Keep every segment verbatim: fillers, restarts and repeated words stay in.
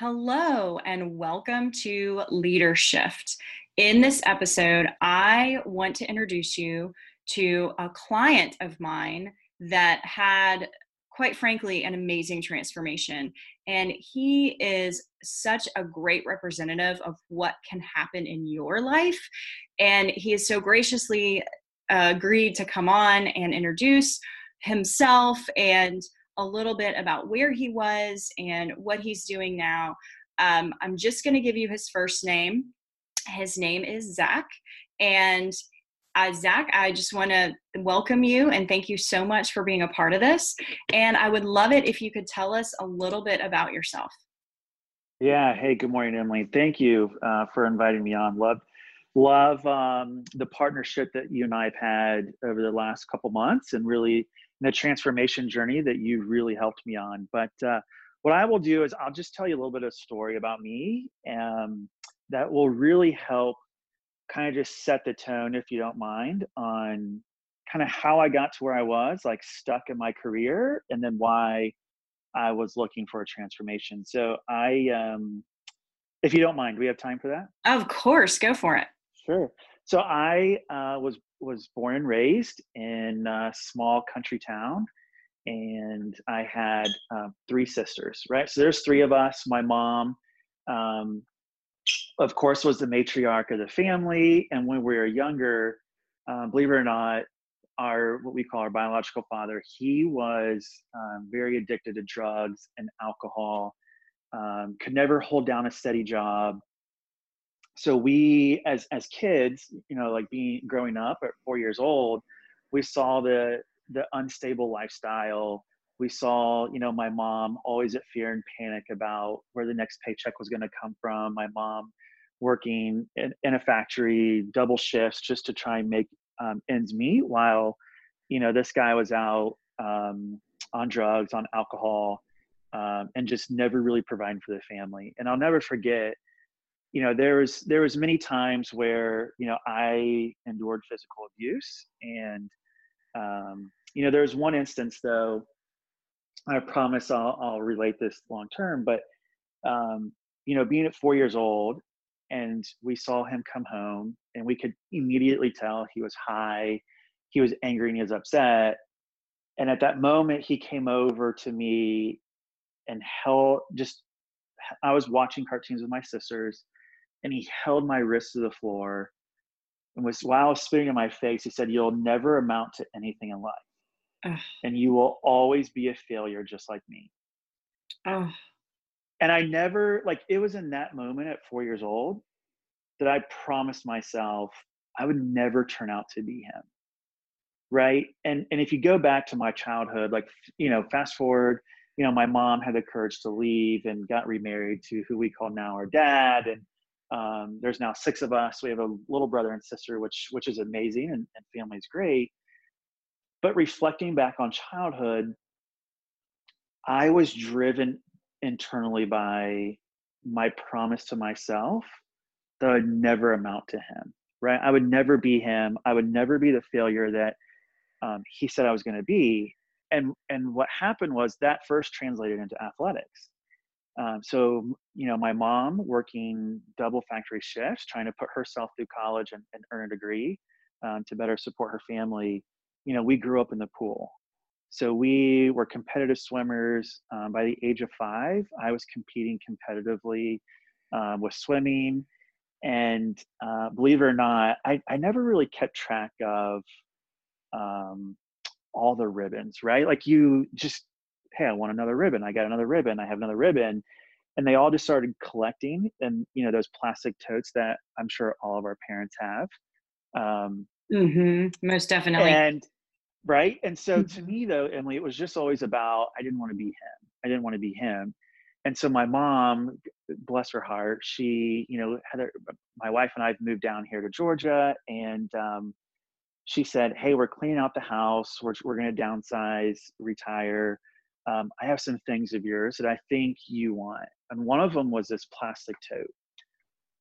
Hello and welcome to LeaderShift. In this episode, I want to introduce you to a client of mine that had, quite frankly, an amazing transformation. And he is such a great representative of what can happen in your life. And he has so graciously uh, agreed to come on and introduce himself and a little bit about where he was and what he's doing now. Um, I'm just going to give you his first name. His name is Zack. And uh, Zack, I just want to welcome you and thank you so much for being a part of this. And I would love it if you could tell us a little bit about yourself. Yeah. Hey, good morning, Emily. Thank you uh, for inviting me on. Love, love um, the partnership that you and I have had over the last couple months and really the transformation journey that you really helped me on. But uh, what I will do is I'll just tell you a little bit of a story about me um, that will really help kind of just set the tone, if you don't mind, on kind of how I got to where I was, like stuck in my career, and then why I was looking for a transformation. So I, um, if you don't mind, we have time for that? Of course, go for it. Sure. So I uh, was was born and raised in a small country town, and I had uh, three sisters, right? So there's three of us. My mom, um, of course, was the matriarch of the family. And when we were younger, uh, believe it or not, our, what we call our biological father, he was um, very addicted to drugs and alcohol, um, could never hold down a steady job. So we, as as kids, you know, like being growing up at four years old, we saw the the unstable lifestyle. We saw, you know, my mom always at fear and panic about where the next paycheck was going to come from. My mom working in, in a factory, double shifts just to try and make um, ends meet, while, you know, this guy was out um, on drugs, on alcohol, um, and just never really providing for the family. And I'll never forget, you know, there was, there was many times where, you know, I endured physical abuse. And, um, you know, there was one instance though, I promise I'll, I'll relate this long term, but, um, you know, being at four years old and we saw him come home and we could immediately tell he was high, he was angry and he was upset. And at that moment he came over to me and held, just, I was watching cartoons with my sisters. And he held my wrist to the floor and was, while spitting in my face, he said, "You'll never amount to anything in life. Ugh. And you will always be a failure just like me." Ugh. And I never, like, it was in that moment at four years old that I promised myself I would never turn out to be him. Right. And, and if you go back to my childhood, like, you know, fast forward, you know, my mom had the courage to leave and got remarried to who we call now our dad. And Um, there's now six of us. We have a little brother and sister, which which is amazing, and, and family's great. But reflecting back on childhood, I was driven internally by my promise to myself that I would never amount to him, right? I would never be him. I would never be the failure that um, he said I was going to be. And, and what happened was that first translated into athletics. Um, so, you know, my mom working double factory shifts, trying to put herself through college and, and earn a degree um, to better support her family. You know, we grew up in the pool. So we were competitive swimmers. Um, by the age of five, I was competing competitively uh, with swimming. And uh, believe it or not, I, I never really kept track of um, all the ribbons, right? Like you just... hey, I want another ribbon. I got another ribbon. I have another ribbon. And they all just started collecting. And, you know, those plastic totes that I'm sure all of our parents have. Um, mm-hmm. Most definitely. And right. And so to me though, Emily, it was just always about, I didn't want to be him. I didn't want to be him. And so my mom, bless her heart, she, you know, Heather, my wife and I've moved down here to Georgia. And, um, she said, "Hey, we're cleaning out the house. We're, we're going to downsize, retire. Um, I have some things of yours that I think you want." And one of them was this plastic tote,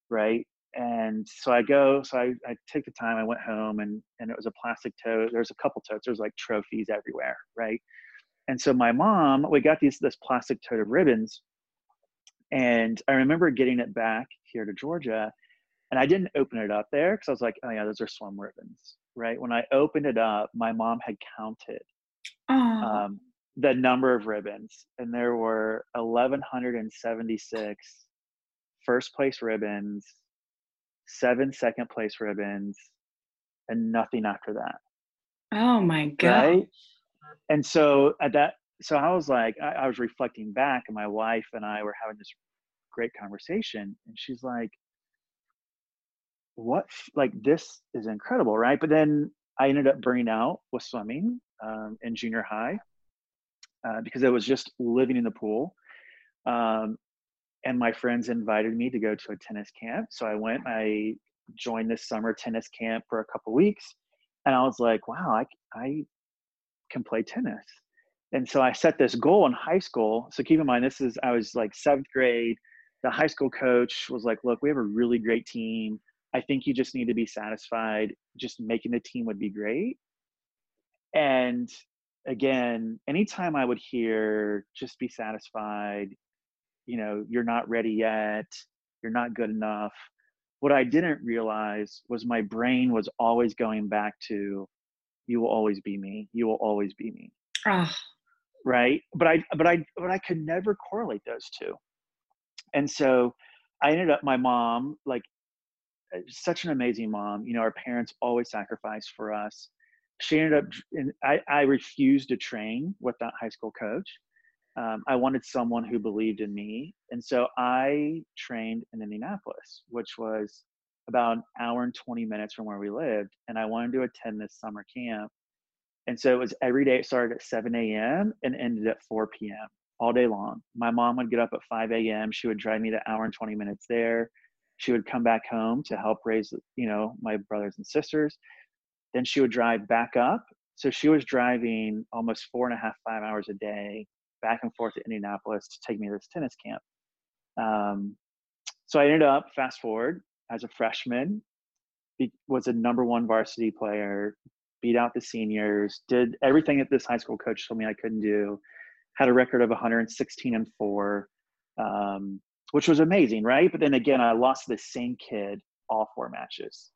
right? And so I go, so I, I take the time, I went home and, and it was a plastic tote. There's a couple totes, there's like trophies everywhere, right? And so my mom, we got these, this plastic tote of ribbons And I remember getting it back here to Georgia, and I didn't open it up there because I was like, oh yeah, those are swim ribbons, right? When I opened it up, my mom had counted oh. um, the number of ribbons, and there were one thousand one hundred seventy-six first place ribbons, seven second place ribbons, and nothing after that. Oh my God. Right? And so at that, so I was like, I, I was reflecting back, and my wife and I were having this great conversation, and she's like, what, like, this is incredible. Right. But then I ended up burning out with swimming um, in junior high uh, because I was just living in the pool. Um, and my friends invited me to go to a tennis camp. So I went, I joined this summer tennis camp for a couple weeks, and I was like, wow, I, I can play tennis. And so I set this goal in high school. So keep in mind, this is, I was like seventh grade. The high school coach was like, look, we have a really great team. I think you just need to be satisfied. Just making the team would be great. And again, anytime I would hear, just be satisfied, you know, you're not ready yet, you're not good enough. What I didn't realize was my brain was always going back to, you will always be me. You will always be me. Oh. Right. But I, but I, but I could never correlate those two. And so I ended up, my mom, like, such an amazing mom, you know, our parents always sacrificed for us. She ended up, and I, I refused to train with that high school coach. Um, I wanted someone who believed in me. And so I trained in Indianapolis, which was about an hour and twenty minutes from where we lived. And I wanted to attend this summer camp. And so it was every day. It started at seven a.m. and ended at four p.m. all day long. My mom would get up at five a.m. She would drive me the hour and twenty minutes there. She would come back home to help raise, you know, my brothers and sisters. Then she would drive back up. So she was driving almost four and a half, five hours a day back and forth to Indianapolis to take me to this tennis camp. Um, so I ended up, fast forward, as a freshman, was a number one varsity player, beat out the seniors, did everything that this high school coach told me I couldn't do, had a record of one hundred sixteen and four, um, which was amazing, right? But then again, I lost the same kid all four matches,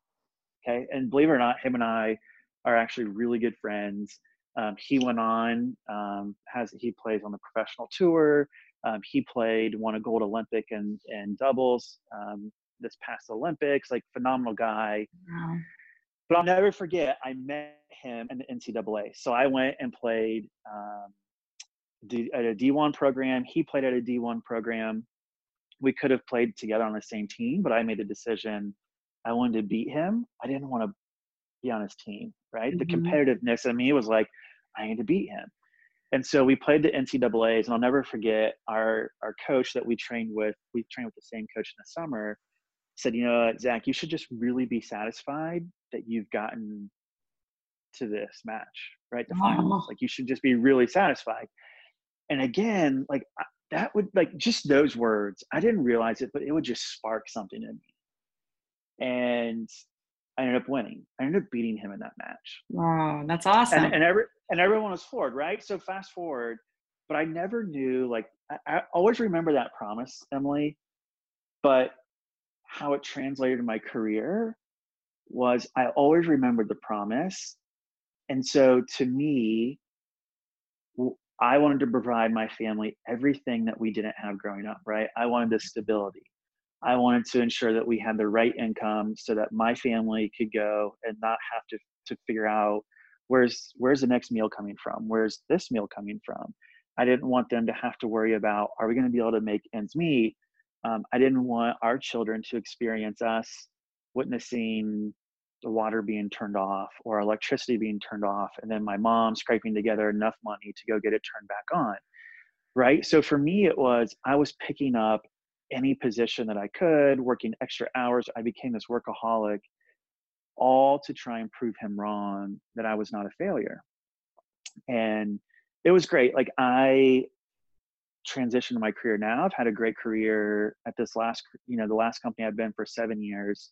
okay? And believe it or not, him and I are actually really good friends. Um, he went on, um, has he plays on the professional tour. Um, he played, won a gold Olympic and, and doubles um, this past Olympics, like phenomenal guy. Wow. But I'll never forget, I met him in the N C double A. So I went and played um, D, at a D one program. He played at a D one program. We could have played together on the same team, but I made the decision. I wanted to beat him. I didn't want to be on his team, right? Mm-hmm. The competitiveness in me was like, I need to beat him. And so we played the N C double A's, and I'll never forget our, our coach that we trained with, we trained with the same coach in the summer, said, you know, Zach, you should just really be satisfied that you've gotten to this match, right? The finals. Like, you should just be really satisfied. And again, like, that would, like, just those words, I didn't realize it, but it would just spark something in me. And I ended up winning. I ended up beating him in that match. Wow, that's awesome. And, and, every, and everyone was floored, right? So fast forward, but I never knew, like, I, I always remember that promise, Emily, but how it translated in my career was I always remembered the promise. And so to me, I wanted to provide my family everything that we didn't have growing up, right? I wanted the stability. I wanted to ensure that we had the right income so that my family could go and not have to, to figure out where's, where's the next meal coming from? Where's this meal coming from? I didn't want them to have to worry about, are we going to be able to make ends meet? Um, I didn't want our children to experience us witnessing the water being turned off or electricity being turned off, and then my mom scraping together enough money to go get it turned back on, right? So for me, it was, I was picking up any position that I could, working extra hours. I became this workaholic, all to try and prove him wrong that I was not a failure. And it was great. Like, I transition to my career now. I've had a great career at this last, you know, the last company I've been for seven years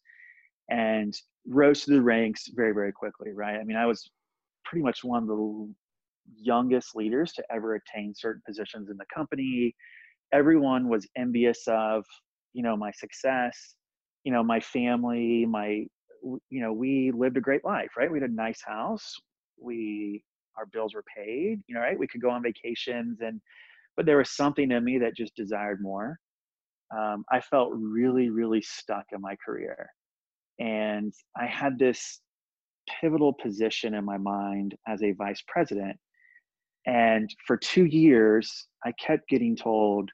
and rose through the ranks very, very quickly, right? I mean, I was pretty much one of the youngest leaders to ever attain certain positions in the company. everyone was envious of, you know, my success, you know, my family, my, you know, we lived a great life, right? We had a nice house. We, our bills were paid, you know, right? We could go on vacations and, but there was something in me that just desired more. Um, I felt really, really stuck in my career. And I had this pivotal position in my mind as a vice president. And for two years, I kept getting told,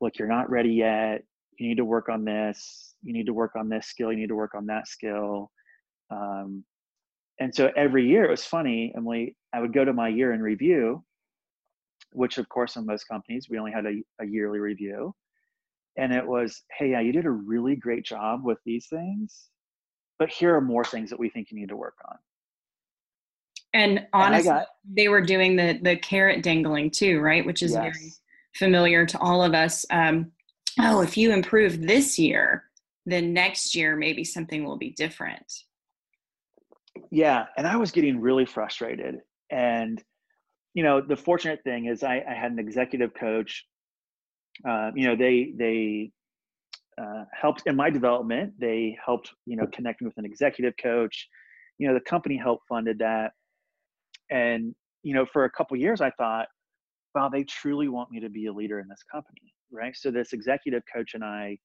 look, you're not ready yet. You need to work on this. You need to work on this skill. You need to work on that skill. Um, and so every year, it was funny, Emily, I would go to my year in review, which of course in most companies, we only had a, a yearly review. And it was, hey, yeah, you did a really great job with these things, but here are more things that we think you need to work on. And honestly, and got, they were doing the the carrot dangling too, right? Which is yes. very familiar to all of us. Um, oh, if you improve this year, then next year, maybe something will be different. Yeah. And I was getting really frustrated. And, you know, the fortunate thing is I, I had an executive coach. Uh, you know, they, they uh, helped in my development. They helped, you know, connect me with an executive coach. You know, the company helped funded that. And, you know, for a couple of years, I thought, wow, they truly want me to be a leader in this company, right? So this executive coach and I,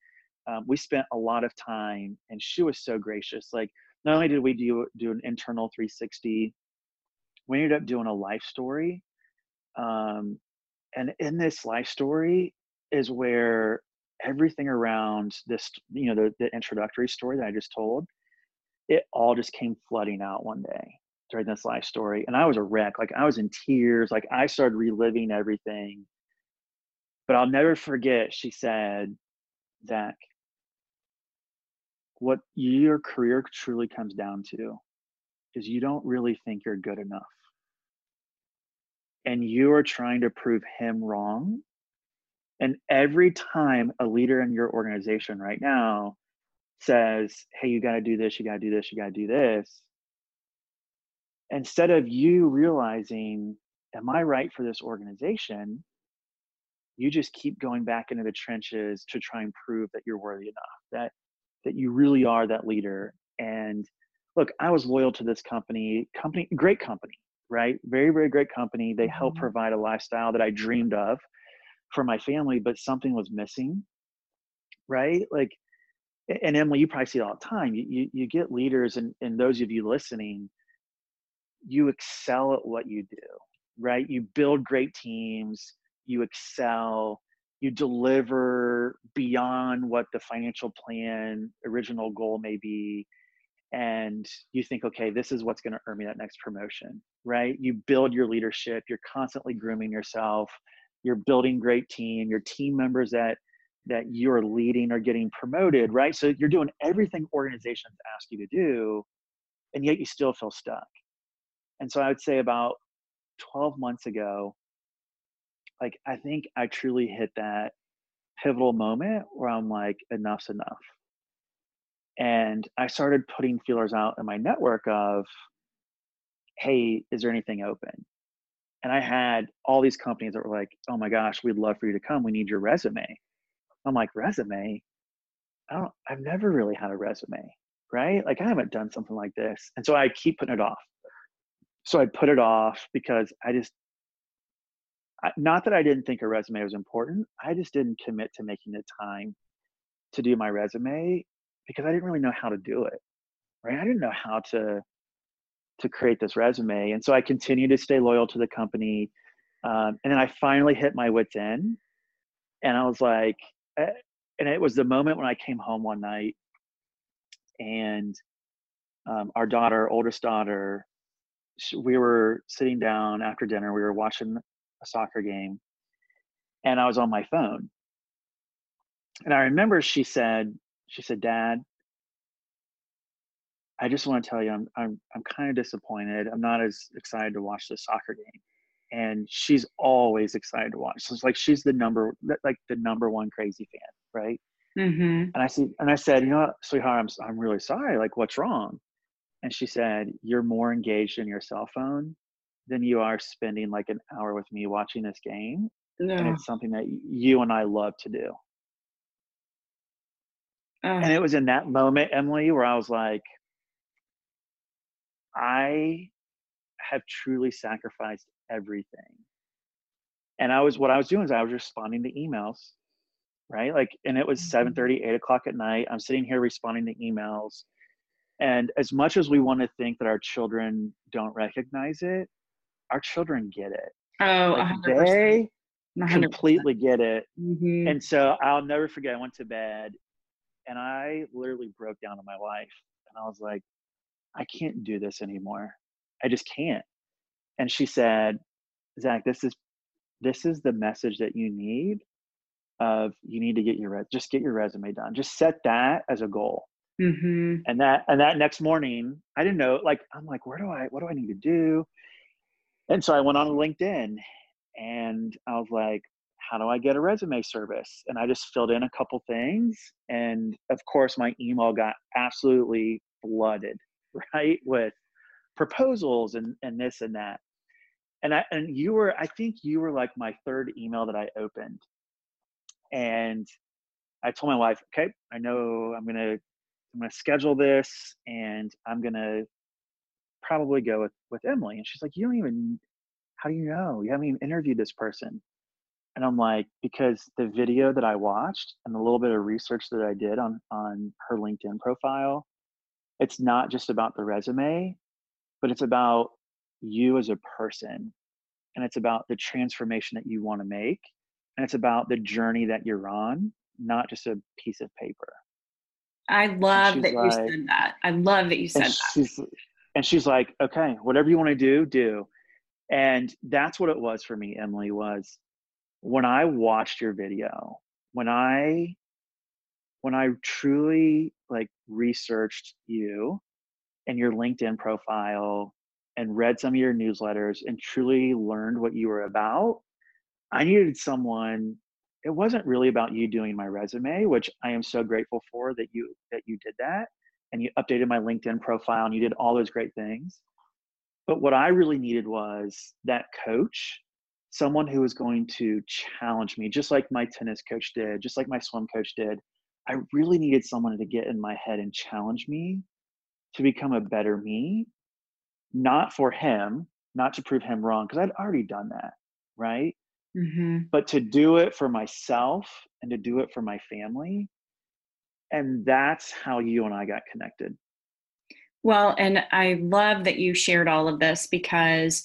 um, we spent a lot of time, and she was so gracious. Like, not only did we do, do an internal three sixty, we ended up doing a life story. Um, and in this life story is where everything around this, you know, the, the introductory story that I just told, it all just came flooding out one day during this life story. And I was a wreck. Like, I was in tears. Like, I started reliving everything. But I'll never forget, she said, Zack, what your career truly comes down to is you don't really think you're good enough. And you are trying to prove him wrong. And every time a leader in your organization right now says, hey, you got to do this, you got to do this, you got to do this, instead of you realizing, am I right for this organization? You just keep going back into the trenches to try and prove that you're worthy enough, that that you really are that leader. And look, I was loyal to this company, company, great company, right? Very, very great company. They helped mm-hmm. provide a lifestyle that I dreamed of for my family, but something was missing, right? Like, and Emily, you probably see it all the time. You, you, you get leaders, and, and those of you listening, you excel at what you do, right? You build great teams, you excel, you deliver beyond what the financial plan original goal may be. And you think, okay, this is what's going to earn me that next promotion, right? You build your leadership, you're constantly grooming yourself, you're building great team, your team members that, that you're leading are getting promoted, right? So you're doing everything organizations ask you to do, and yet you still feel stuck. And so I would say about twelve months ago, like, I think I truly hit that pivotal moment where I'm like, enough's enough. And I started putting feelers out in my network of, hey, is there anything open? And I had all these companies that were like, oh my gosh, we'd love for you to come. We need your resume. I'm like, resume? I don't, I've never really had a resume, right? Like, I haven't done something like this. And so I keep putting it off. So I put it off because I just, not that I didn't think a resume was important. I just didn't commit to making the time to do my resume because I didn't really know how to do it, right? I didn't know how to, to create this resume. And so I continued to stay loyal to the company. Um, and then I finally hit my wits end. And I was like, and it was the moment when I came home one night and um, our daughter, oldest daughter, we were sitting down after dinner, we were watching a soccer game, and I was on my phone. And I remember she said, she said, Dad, I just want to tell you, I'm, I'm, I'm kind of disappointed. I'm not as excited to watch this soccer game. And she's always excited to watch. So it's like, she's the number, like the number one crazy fan. Right. Mm-hmm. And I said, and I said, you know what, sweetheart, I'm, I'm really sorry. Like, what's wrong? And she said, you're more engaged in your cell phone than you are spending like an hour with me watching this game. No. And it's something that you and I love to do. Uh, and it was in that moment, Emily, where I was like, I have truly sacrificed everything. And I was, what I was doing is I was responding to emails, right? Like, and it was seven thirty, eight o'clock at night. I'm sitting here responding to emails. And as much as we want to think that our children don't recognize it, our children get it. Oh, like they one hundred percent. Completely get it. Mm-hmm. And so I'll never forget, I went to bed and I literally broke down in my life. And I was like, I can't do this anymore. I just can't. And she said, Zack, this is, this is the message that you need of, you need to get your, just get your resume done. Just set that as a goal. Mm-hmm. And that, and that next morning, I didn't know, like, I'm like, where do I, what do I need to do? And so I went on LinkedIn and I was like, how do I get a resume service? And I just filled in a couple things. And of course my email got absolutely flooded, right? With proposals and, and this and that. And I, and you were, I think you were like my third email that I opened. And I told my wife, okay, I know I'm going to, I'm going to schedule this and I'm going to probably go with, with Emily. And she's like, you don't even, how do you know? You haven't even interviewed this person. And I'm like, because the video that I watched and the little bit of research that I did on, on her LinkedIn profile, it's not just about the resume, but it's about you as a person. And it's about the transformation that you want to make. And it's about the journey that you're on, not just a piece of paper. I love that, like, you said that. I love that you said that. And she's like, okay, whatever you want to do, do. And that's what it was for me, Emily, was when I watched your video, when I, when I truly like researched you and your LinkedIn profile and read some of your newsletters and truly learned what you were about, I needed someone. It wasn't really about you doing my resume, which I am so grateful for that you, that you did that. And you updated my LinkedIn profile and you did all those great things. But what I really needed was that coach, someone who was going to challenge me, just like my tennis coach did, just like my swim coach did. I really needed someone to get in my head and challenge me to become a better me, not for him, not to prove him wrong, because I'd already done that, right? Mm-hmm. But to do it for myself and to do it for my family. And that's how you and I got connected. Well, and I love that you shared all of this, because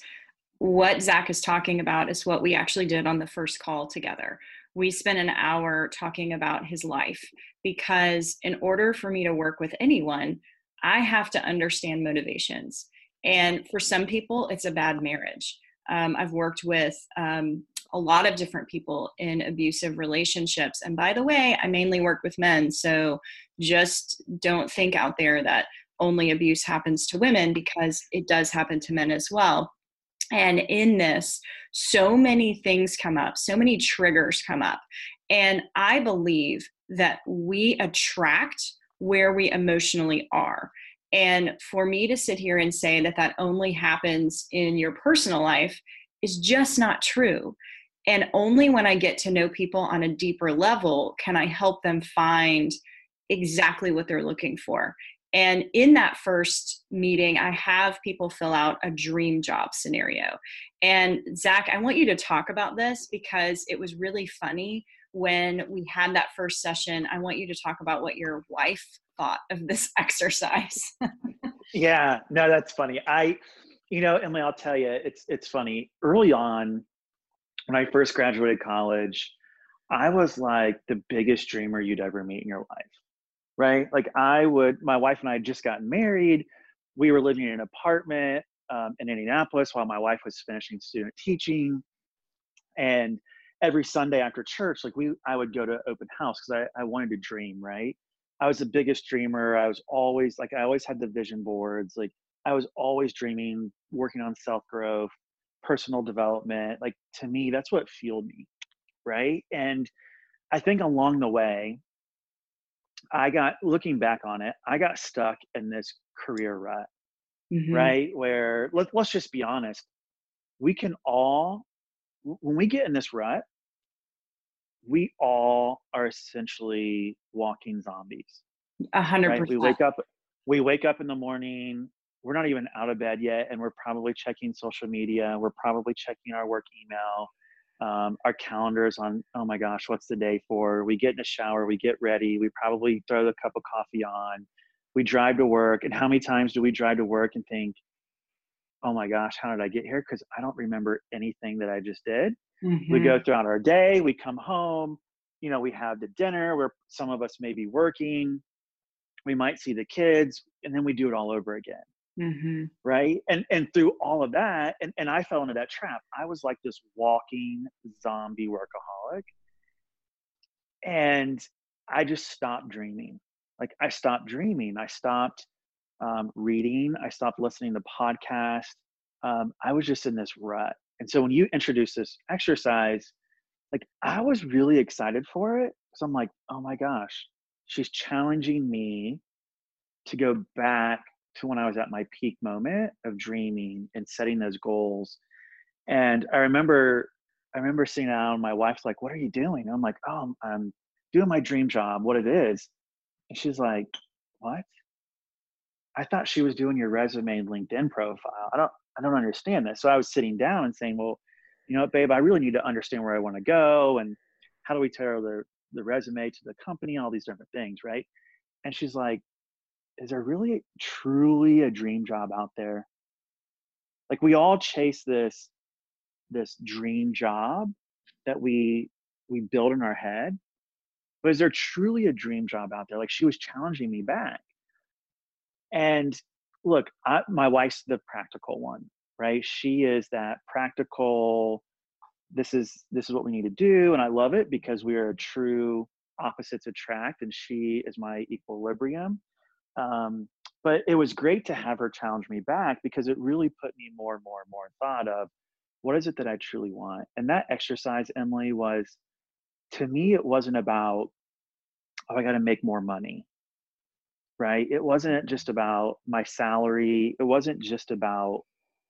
what Zack is talking about is what we actually did on the first call together. We spent an hour talking about his life, because in order for me to work with anyone, I have to understand motivations. And for some people, it's a bad marriage. Um, I've worked with um, a lot of different people in abusive relationships. And by the way, I mainly work with men. So just don't think out there that only abuse happens to women, because it does happen to men as well. And in this, so many things come up, so many triggers come up. And I believe that we attract where we emotionally are. And for me to sit here and say that that only happens in your personal life is just not true. And only when I get to know people on a deeper level can I help them find exactly what they're looking for. And in that first meeting, I have people fill out a dream job scenario. And Zack, I want you to talk about this, because it was really funny when we had that first session. I want you to talk about what your wife thought of this exercise. Yeah, no, that's funny. I, you know, Emily, I'll tell you, it's, it's funny. Early on, when I first graduated college, I was like the biggest dreamer you'd ever meet in your life, right? Like I would, my wife and I had just gotten married. We were living in an apartment um, in Indianapolis while my wife was finishing student teaching. And every Sunday after church, like we, I would go to open house because I, I wanted to dream, right? I was the biggest dreamer. I was always like, I always had the vision boards. Like I was always dreaming, working on self-growth, personal development. Like to me, that's what fueled me, right? And I think along the way, I got, looking back on it, I got stuck in this career rut, mm-hmm. right? Where let, let's just be honest. We can all, when we get in this rut, we all are essentially walking zombies. A hundred percent. We wake up, we wake up in the morning, we're not even out of bed yet, and we're probably checking social media. We're probably checking our work email, um, our calendars on, oh my gosh, what's the day for? We get in a shower, we get ready. We probably throw the cup of coffee on. We drive to work. And how many times do we drive to work and think, oh my gosh, how did I get here? Because I don't remember anything that I just did. Mm-hmm. We go throughout our day, we come home, you know, we have the dinner where some of us may be working, we might see the kids, and then we do it all over again. Mm-hmm. Right. And, and through all of that, and, and I fell into that trap. I was like this walking zombie workaholic, and I just stopped dreaming. Like I stopped dreaming. I stopped um, reading. I stopped listening to podcasts. Um, I was just in this rut. And so when you introduce this exercise, like I was really excited for it. So I'm like, oh my gosh, she's challenging me to go back to when I was at my peak moment of dreaming and setting those goals. And I remember, I remember seeing it out, and my wife's like, what are you doing? And I'm like, oh, I'm, I'm doing my dream job, what it is. And she's like, what? I thought she was doing your resume and LinkedIn profile. I don't, I don't understand this. So I was sitting down and saying, well, you know what, babe, I really need to understand where I want to go, and how do we tailor the, the resume to the company, all these different things, right? And she's like, is there really truly a dream job out there? Like we all chase this, this dream job that we, we build in our head, but is there truly a dream job out there? Like she was challenging me back. And look, I, my wife's the practical one, right? She is that practical, this is, this is what we need to do. And I love it because we are true opposites attract, and she is my equilibrium. Um, but it was great to have her challenge me back, because it really put me more and more and more thought of what is it that I truly want. And that exercise, Emily, was, to me, it wasn't about, oh, I got to make more money. Right? It wasn't just about my salary. It wasn't just about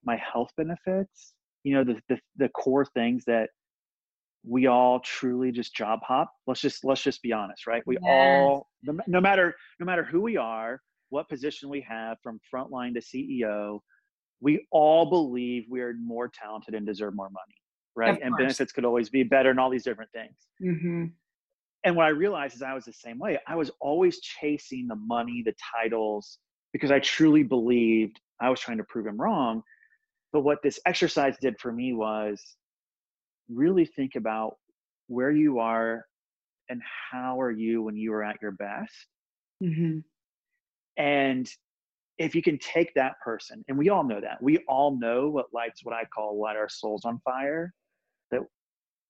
my health benefits. You know, the, the the core things that we all truly just job hop. Let's just let's just be honest, right? We yes. all, no matter no matter who we are, what position we have, from frontline to C E O, we all believe we are more talented and deserve more money, right? Of and course. Benefits could always be better, and all these different things. Mm-hmm. And what I realized is I was the same way. I was always chasing the money, the titles, because I truly believed I was trying to prove him wrong. But what this exercise did for me was really think about where you are and how are you when you are at your best. Mm-hmm. And if you can take that person, and we all know that, we all know what lights, what I call light our souls on fire. That,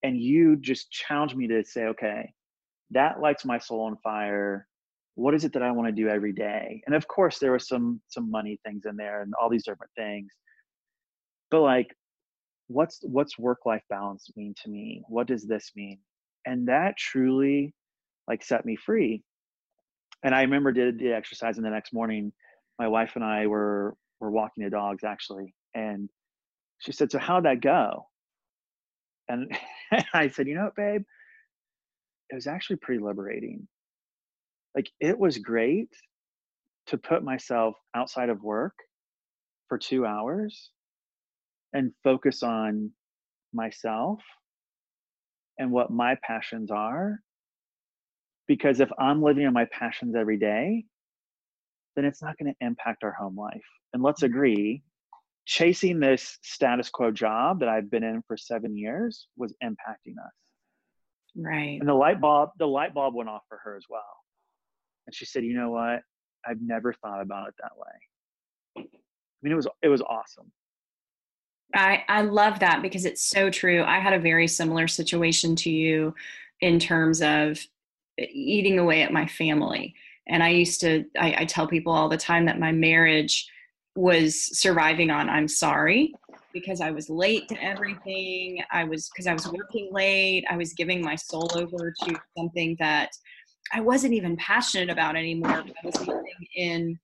and you just challenged me to say, okay, that lights my soul on fire. What is it that I want to do every day? And of course there were some, some money things in there and all these different things, but like, what's, what's work-life balance mean to me? What does this mean? And that truly like set me free. And I remember did the exercise, and the next morning, my wife and I were, were walking the dogs actually. And she said, so how'd that go? And I said, you know what, babe? It was actually pretty liberating. Like it was great to put myself outside of work for two hours and focus on myself and what my passions are. Because if I'm living on my passions every day, then it's not going to impact our home life. And let's agree, chasing this status quo job that I've been in for seven years was impacting us. Right. And the light bulb, the light bulb went off for her as well. And she said, you know what? I've never thought about it that way. I mean, it was, it was awesome. I, I love that because it's so true. I had a very similar situation to you in terms of eating away at my family. And I used to, I, I tell people all the time that my marriage was surviving on I'm sorry, because I was late to everything. I was, because I was working late. I was giving my soul over to something that I wasn't even passionate about anymore. I was living in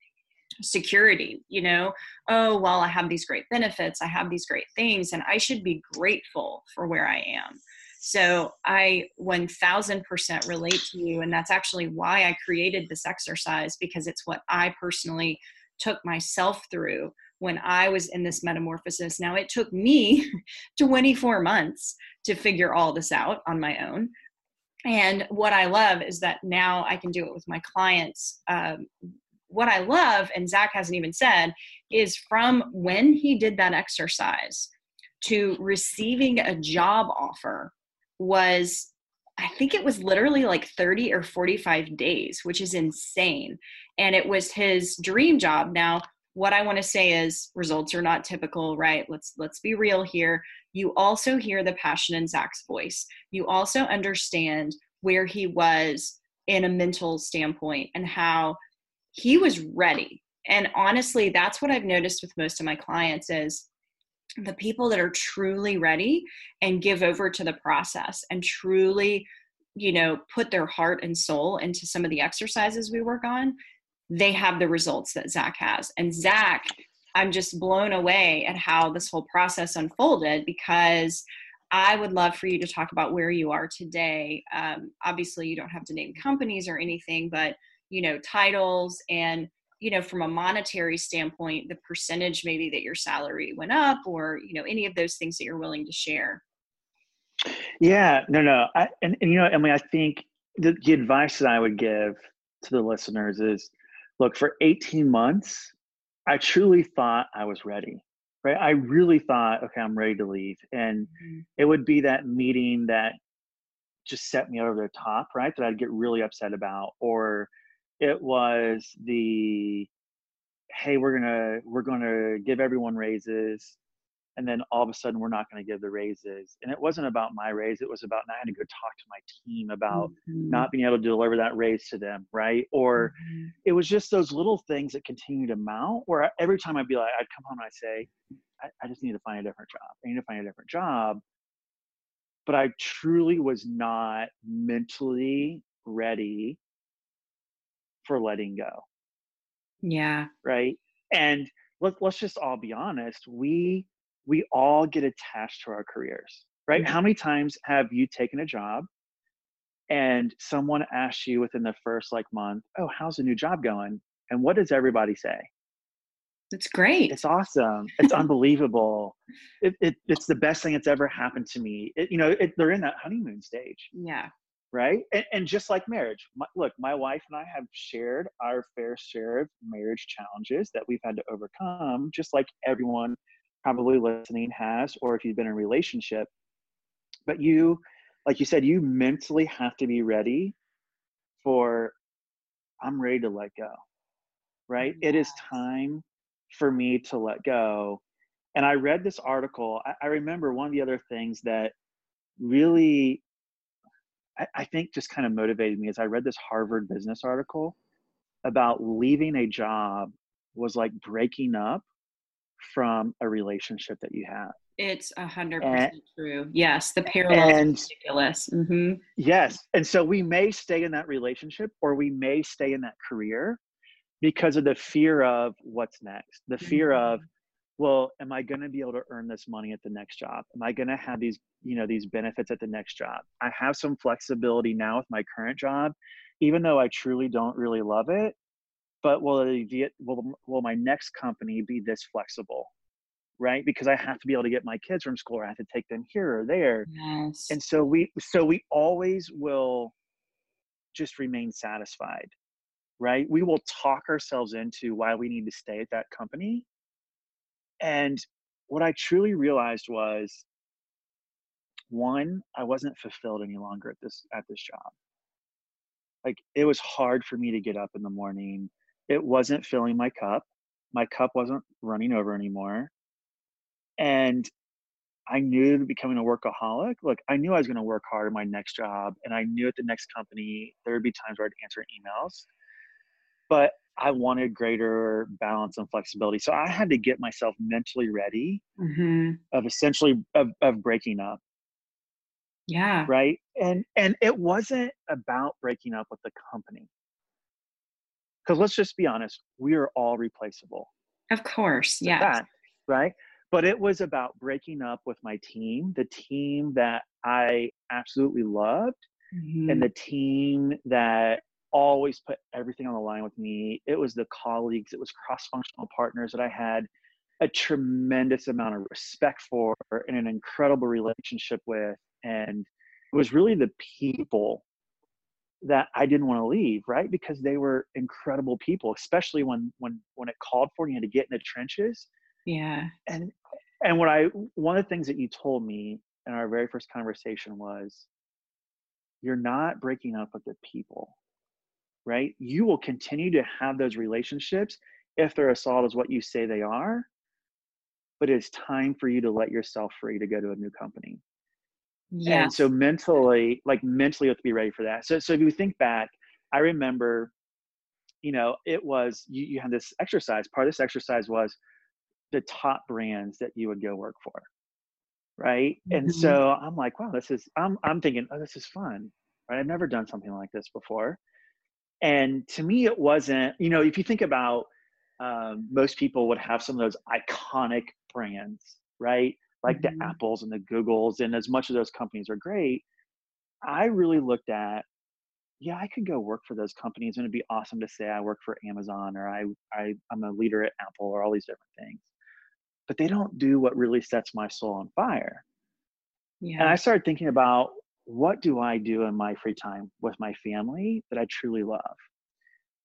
security, you know, oh, well, I have these great benefits. I have these great things, and I should be grateful for where I am. So I one thousand percent relate to you. And that's actually why I created this exercise, because it's what I personally took myself through when I was in this metamorphosis. Now, it took me twenty-four months to figure all this out on my own. And what I love is that now I can do it with my clients. Um, what I love, and Zach hasn't even said, is from when he did that exercise to receiving a job offer was, I think it was literally like thirty or forty-five days, which is insane. And it was his dream job. Now, what I want to say is results are not typical, right? Let's let's be real here. You also hear the passion in Zach's voice. You also understand where he was in a mental standpoint and how he was ready. And honestly, that's what I've noticed with most of my clients is the people that are truly ready and give over to the process and truly, you know, put their heart and soul into some of the exercises we work on, they have the results that Zach has. And Zach, I'm just blown away at how this whole process unfolded, because I would love for you to talk about where you are today. Um, obviously, you don't have to name companies or anything, but, you know, titles and, you know, from a monetary standpoint, the percentage maybe that your salary went up or, you know, any of those things that you're willing to share. Yeah, no, no. I, and, and, you know, Emily, I think the, the advice that I would give to the listeners is, look, for eighteen months, I truly thought I was ready, right? I really thought, okay, I'm ready to leave. And mm-hmm. it would be that meeting that just set me over the top, right? That I'd get really upset about. Or it was the, hey, we're gonna, we're gonna give everyone raises. And then all of a sudden we're not gonna give the raises. And it wasn't about my raise. It was about, I had to go talk to my team about mm-hmm. not being able to deliver that raise to them, right? Or mm-hmm. it was just those little things that continue to mount, where every time I'd be like, I'd come home and I'd say, I, I just need to find a different job. I need to find a different job. But I truly was not mentally ready for letting go. Yeah. Right. And let's, let's just all be honest. We, we all get attached to our careers, right? Mm-hmm. How many times have you taken a job and someone asks you within the first like month, oh, how's the new job going? And what does everybody say? It's great. It's awesome. It's unbelievable. It, it, it's the best thing that's ever happened to me. It, you know, it, they're in that honeymoon stage. Yeah. Right. And, and just like marriage, my, look, my wife and I have shared our fair share of marriage challenges that we've had to overcome, just like everyone probably listening has, or if you've been in a relationship. But you, like you said, you mentally have to be ready for, I'm ready to let go. Right. Yeah. It is time for me to let go. And I read this article. I, I remember one of the other things that really, I think just kind of motivated me is I read this Harvard business article about leaving a job was like breaking up from a relationship that you have. It's a hundred percent true. Yes. The parallel is ridiculous. Mm-hmm. Yes. And so we may stay in that relationship, or we may stay in that career because of the fear of what's next, the fear mm-hmm. of, well, am I going to be able to earn this money at the next job? Am I going to have these, you know, these benefits at the next job? I have some flexibility now with my current job, even though I truly don't really love it. But will it be, will, will my next company be this flexible, right? Because I have to be able to get my kids from school, or I have to take them here or there. Yes. And so we, so we always will just remain satisfied, right? We will talk ourselves into why we need to stay at that company. And what I truly realized was, one, I wasn't fulfilled any longer at this, at this job. Like, it was hard for me to get up in the morning. It wasn't filling my cup. My cup wasn't running over anymore. And I knew becoming a workaholic, look, I knew I was going to work hard in my next job. And I knew at the next company, there would be times where I'd answer emails, but I wanted greater balance and flexibility. So I had to get myself mentally ready mm-hmm. of essentially of, of breaking up. Yeah. Right. And, and it wasn't about breaking up with the company. Cause let's just be honest. We are all replaceable. Of course. Yeah. Right. But it was about breaking up with my team, the team that I absolutely loved, mm-hmm. and the team that always put everything on the line with me. It was the colleagues, it was cross-functional partners that I had a tremendous amount of respect for and an incredible relationship with. And it was really the people that I didn't want to leave, right? Because they were incredible people, especially when when when it called for, you had to get in the trenches. Yeah. And and what I one of the things that you told me in our very first conversation was, you're not breaking up with the people, right? You will continue to have those relationships if they're as solid as what you say they are, but it's time for you to let yourself free to go to a new company. Yeah. And so mentally, like mentally you have to be ready for that. So so if you think back, I remember, you know, it was, you, you had this exercise, part of this exercise was the top brands that you would go work for, right? Mm-hmm. And so I'm like, wow, this is, I'm I'm thinking, oh, this is fun, right? I've never done something like this before. And to me, it wasn't, you know, if you think about, um, most people would have some of those iconic brands, right? Like the Apples and the Googles, and as much as those companies are great, I really looked at, yeah, I could go work for those companies, and it'd be awesome to say I work for Amazon, or I, I, I'm a leader at Apple, or all these different things. But they don't do what really sets my soul on fire. Yeah. And I started thinking about, what do I do in my free time with my family that I truly love?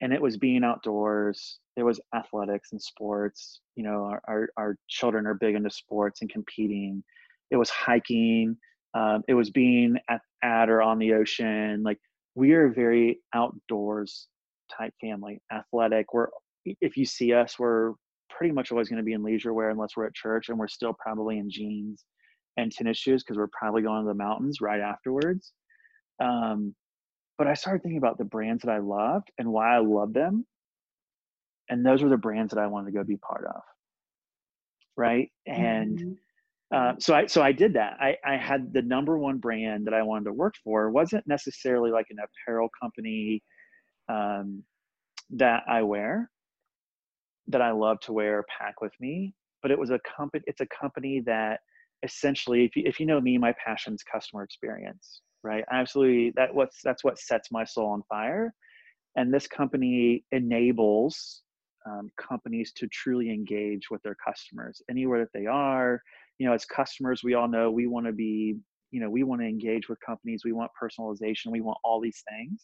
And it was being outdoors. There was athletics and sports. You know, our, our, our children are big into sports and competing. It was hiking. Um, it was being at, at or on the ocean. Like, we are a very outdoors type family, athletic. We're, if you see us, we're pretty much always going to be in leisure wear unless we're at church, and we're still probably in jeans and tennis shoes because we're probably going to the mountains right afterwards. Um, But I started thinking about the brands that I loved and why I loved them. And those were the brands that I wanted to go be part of, right? And mm-hmm. uh, so I so I did that. I, I had the number one brand that I wanted to work for. It wasn't necessarily like an apparel company um, that I wear, that I love to wear, pack with me. But it was a company, it's a company that essentially, if you, if you know me, my passion's customer experience. Right. Absolutely. That what's, that's what sets my soul on fire. And this company enables um, companies to truly engage with their customers anywhere that they are. You know, as customers, we all know we want to be, you know, we want to engage with companies. We want personalization. We want all these things.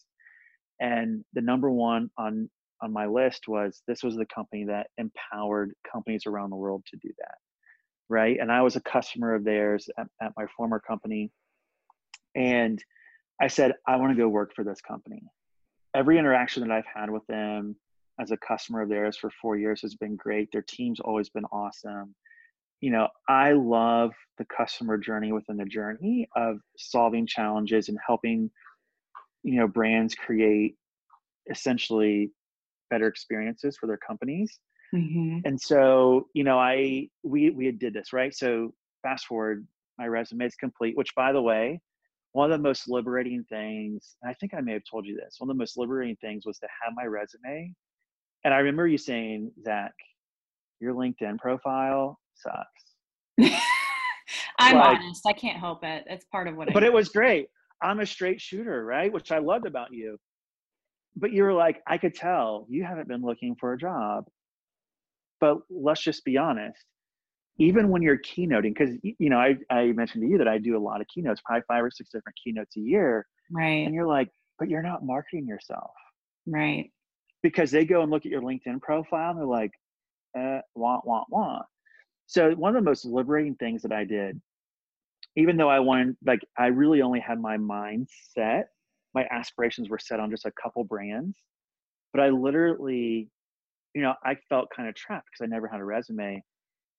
And the number one on, on my list was, this was the company that empowered companies around the world to do that. Right. And I was a customer of theirs at, at my former company. And I said, I want to go work for this company. Every interaction that I've had with them as a customer of theirs for four years has been great. Their team's always been awesome. You know, I love the customer journey within the journey of solving challenges and helping, you know, brands create essentially better experiences for their companies. Mm-hmm. And so, you know, I, we, we did this, right? So fast forward, my resume is complete, which, by the way, one of the most liberating things, and I think I may have told you this, one of the most liberating things was to have my resume. And I remember you saying, Zach, your LinkedIn profile sucks. I'm like, honest. I can't help it. That's part of what I But do. It was great. I'm a straight shooter, right? Which I loved about you. But you were like, I could tell you haven't been looking for a job. But let's just be honest. Even when you're keynoting, because, you know, I, I mentioned to you that I do a lot of keynotes, probably five or six different keynotes a year. Right. And you're like, but you're not marketing yourself. Right. Because they go and look at your LinkedIn profile and they're like, uh, wah, wah, wah. So one of the most liberating things that I did, even though I wanted, like, I really only had my mind set, my aspirations were set on just a couple brands, but I literally, you know, I felt kind of trapped because I never had a resume.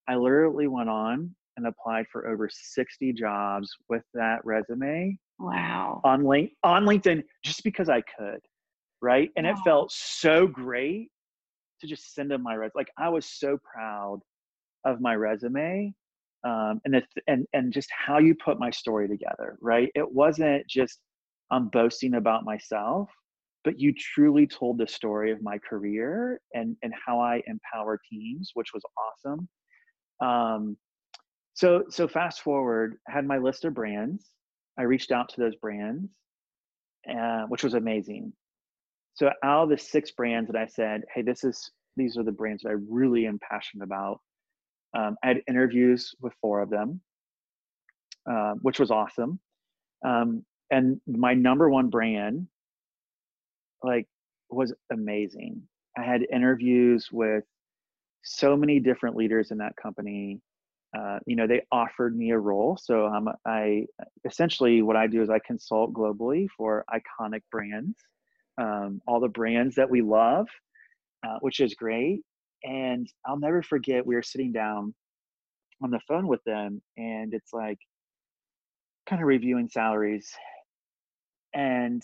I literally went on and applied for over sixty jobs with that resume. Wow. On link on LinkedIn, just because I could, right? And wow. It felt so great to just send them my resume. Like, I was so proud of my resume, um, and the, and and just how you put my story together, right? It wasn't just I'm boasting about myself, but you truly told the story of my career and and how I empower teams, which was awesome. Um, So, so fast forward, had my list of brands. I reached out to those brands, uh, which was amazing. So out of the six brands that I said, hey, this is, these are the brands that I really am passionate about. Um, I had interviews with four of them, uh, which was awesome. Um, and my number one brand, like, was amazing. I had interviews with so many different leaders in that company. Uh, you know, they offered me a role. So um, I essentially, what I do is I consult globally for iconic brands, um, all the brands that we love, uh, which is great. And I'll never forget, we were sitting down on the phone with them, and it's like kind of reviewing salaries. And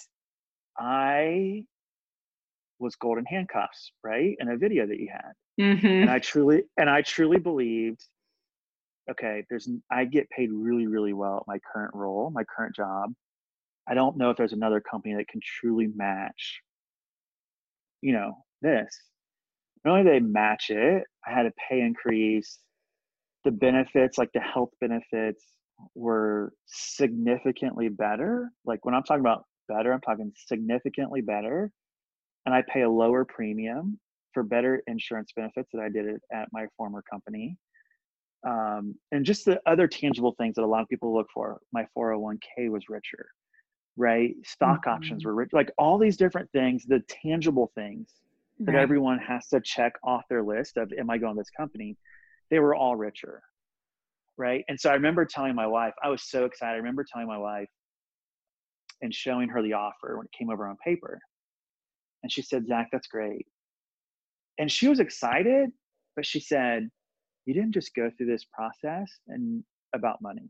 I was golden handcuffs, right? In a video that you had. Mm-hmm. And I truly, and I truly believed, okay, there's, I get paid really, really well at my current role, my current job. I don't know if there's another company that can truly match, you know, this. Not only did they match it, I had a pay increase. The benefits, like the health benefits, were significantly better. Like when I'm talking about better, I'm talking significantly better. And I pay a lower premium for better insurance benefits than I did at my former company. Um, and just the other tangible things that a lot of people look for. My four oh one k was richer, right? Stock mm-hmm. options were rich. Like all these different things, the tangible things that right. everyone has to check off their list of, am I going to this company? They were all richer, right? And so I remember telling my wife, I was so excited. I remember telling my wife and showing her the offer when it came over on paper. And she said, Zach, that's great. And she was excited, but she said, you didn't just go through this process and about money.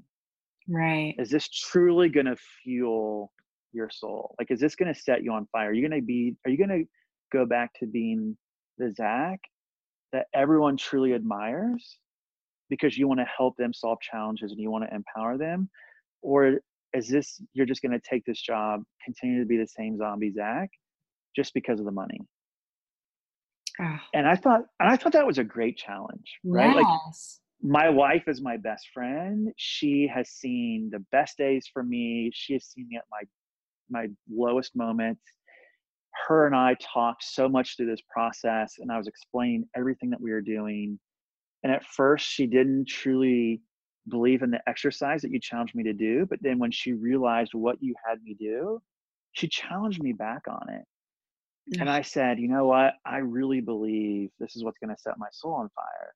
Right. Is this truly going to fuel your soul? Like, is this going to set you on fire? Are you going to be, are you going to go back to being the Zach that everyone truly admires because you want to help them solve challenges and you want to empower them? Or is this, you're just going to take this job, continue to be the same zombie Zach just because of the money? Oh. And I thought, and I thought that was a great challenge, right? Yes. Like my wife is my best friend. She has seen the best days for me. She has seen me at my, my lowest moments. Her and I talked so much through this process, and I was explaining everything that we were doing. And at first she didn't truly believe in the exercise that you challenged me to do. But then when she realized what you had me do, she challenged me back on it. And I said, you know what? I really believe this is what's going to set my soul on fire.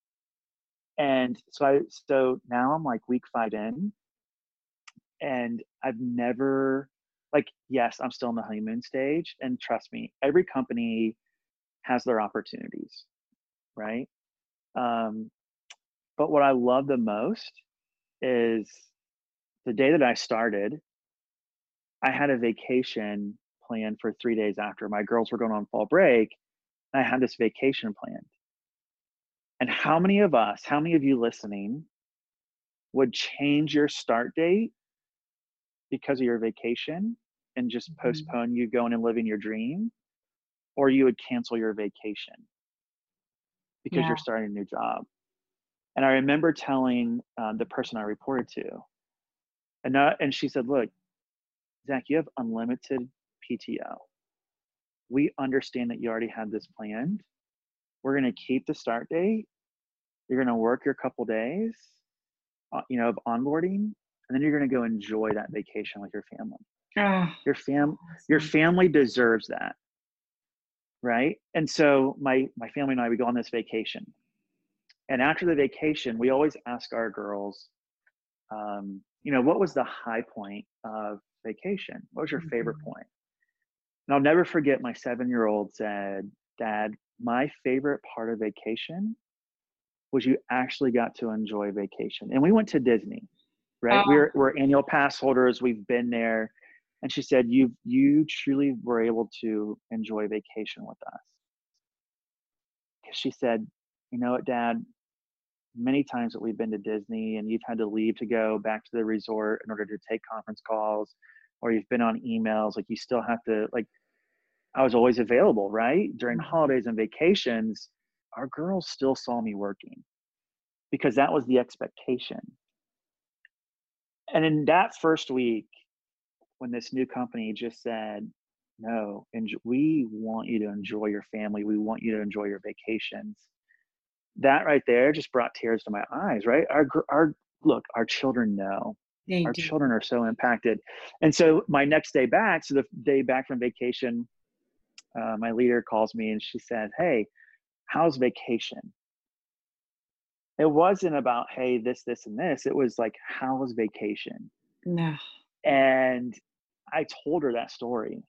And so I, so now I'm like week five in, and I've never, like, yes, I'm still in the honeymoon stage. And trust me, every company has their opportunities, right? Um, but what I love the most is the day that I started, I had a vacation planned for three days after. My girls were going on fall break, and I had this vacation planned. And how many of us, how many of you listening would change your start date because of your vacation and just mm-hmm. postpone you going and living your dream? Or you would cancel your vacation because yeah. you're starting a new job. And I remember telling um, the person I reported to, and, uh, and she said, look, Zach, you have unlimited P T O. We understand that you already had this planned. We're going to keep the start date. You're going to work your couple days, uh, you know, of onboarding, and then you're going to go enjoy that vacation with your family. Oh, your fam, your family deserves that, right? And so my my family and I, we go on this vacation, and after the vacation, we always ask our girls, um, you know, what was the high point of vacation? What was your favorite mm-hmm. point? And I'll never forget, my seven-year-old said, Dad, my favorite part of vacation was you actually got to enjoy vacation. And we went to Disney, right? Uh-huh. We're, we're annual pass holders. We've been there. And she said, you you truly were able to enjoy vacation with us. She said, you know what, Dad, many times that we've been to Disney and you've had to leave to go back to the resort in order to take conference calls, or you've been on emails, like you still have to, like, I was always available, right? During holidays and vacations, our girls still saw me working because that was the expectation. And in that first week, when this new company just said, no, and we want you to enjoy your family, we want you to enjoy your vacations, that right there just brought tears to my eyes, right? Our, our look, our children know. They our do. Children are so impacted. And so my next day back, so the day back from vacation, uh, my leader calls me and she said, hey, how's vacation? It wasn't about, hey, this, this, and this. It was like, how's vacation? No. And I told her that story.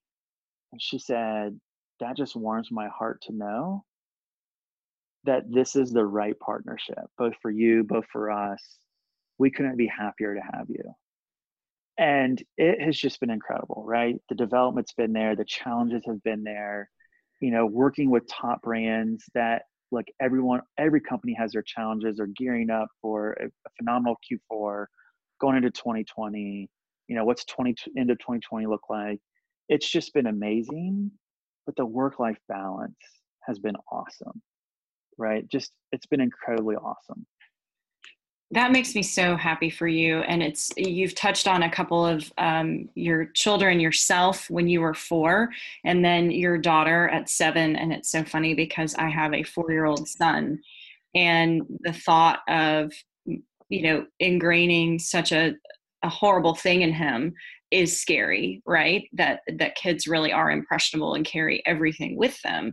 And she said, that just warms my heart to know that this is the right partnership, both for you, both for us. We couldn't be happier to have you. And it has just been incredible, right? The development's been there. The challenges have been there. You know, working with top brands that, like everyone, every company has their challenges. They're gearing up for a, a phenomenal Q four, going into twenty twenty. You know, what's twenty, end of twenty twenty look like? It's just been amazing. But the work-life balance has been awesome, right? Just, it's been incredibly awesome. That makes me so happy for you. And it's, you've touched on a couple of um, your children, yourself when you were four, and then your daughter at seven. And it's so funny because I have a four-year-old son, and the thought of, you know, ingraining such a, a horrible thing in him is scary, right? That, that kids really are impressionable and carry everything with them.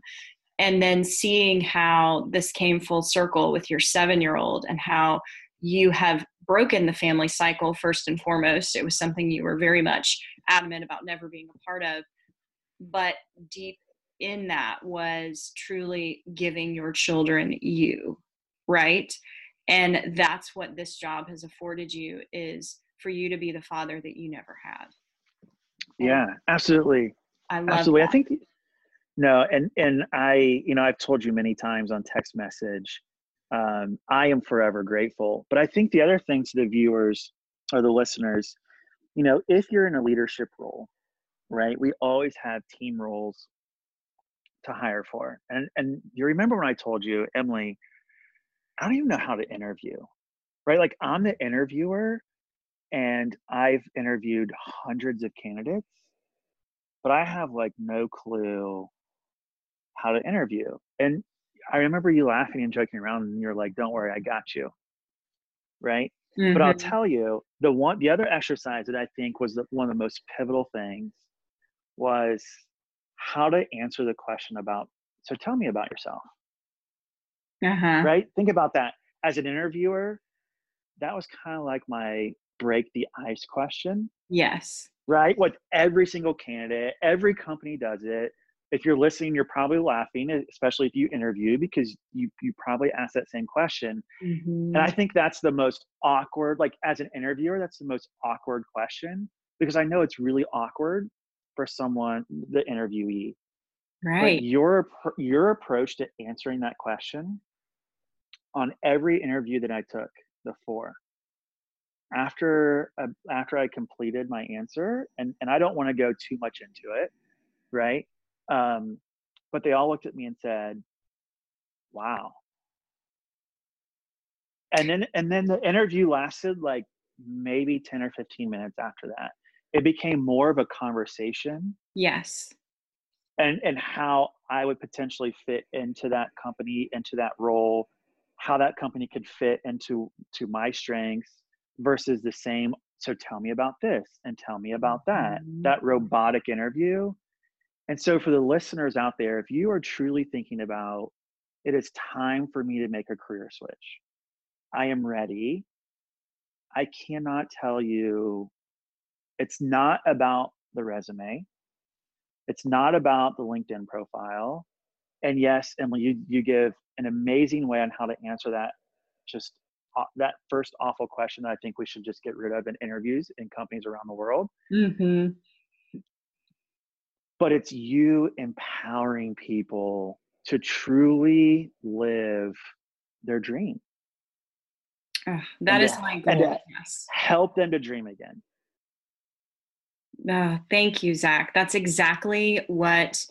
And then seeing how this came full circle with your seven-year-old and how you have broken the family cycle first and foremost. It was something you were very much adamant about never being a part of. But deep in that was truly giving your children you, right? And that's what this job has afforded you, is for you to be the father that you never had. Yeah, absolutely. I love absolutely. That. I think, no, and, and I, you know, I've told you many times on text message, Um, I am forever grateful. But I think the other thing to the viewers or the listeners, you know, if you're in a leadership role, right, we always have team roles to hire for. And and you remember when I told you, Emily, I don't even know how to interview, right? Like, I'm the interviewer, and I've interviewed hundreds of candidates, but I have like no clue how to interview. And I remember you laughing and joking around, and you're like, don't worry, I got you. Right. Mm-hmm. But I'll tell you, the one, the other exercise that I think was the, one of the most pivotal things was how to answer the question about, so tell me about yourself. Uh-huh. Right. Think about that as an interviewer. That was kind of like my break the ice question. Yes. Right. What every single candidate, every company does it. If you're listening, you're probably laughing, especially if you interview, because you you probably asked that same question. Mm-hmm. And I think that's the most awkward, like as an interviewer, that's the most awkward question, because I know it's really awkward for someone, the interviewee. Right. But your, your approach to answering that question on every interview that I took, the four, after, uh, after I completed my answer, and, and I don't want to go too much into it, right? Um, but they all looked at me and said, wow. And then, and then the interview lasted like maybe ten or fifteen minutes after that. It became more of a conversation. Yes. And, and how I would potentially fit into that company, into that role, how that company could fit into, to my strengths versus the same. So tell me about this and tell me about that, mm-hmm. that robotic interview. And so for the listeners out there, if you are truly thinking about, it is time for me to make a career switch, I am ready. I cannot tell you, it's not about the resume. It's not about the LinkedIn profile. And yes, Emily, you, you give an amazing way on how to answer that, just uh, that first awful question that I think we should just get rid of in interviews in companies around the world. Mm-hmm. But it's you empowering people to truly live their dream. Uh, that is my goal. And yes. Help them to dream again. Uh, thank you, Zach. That's exactly what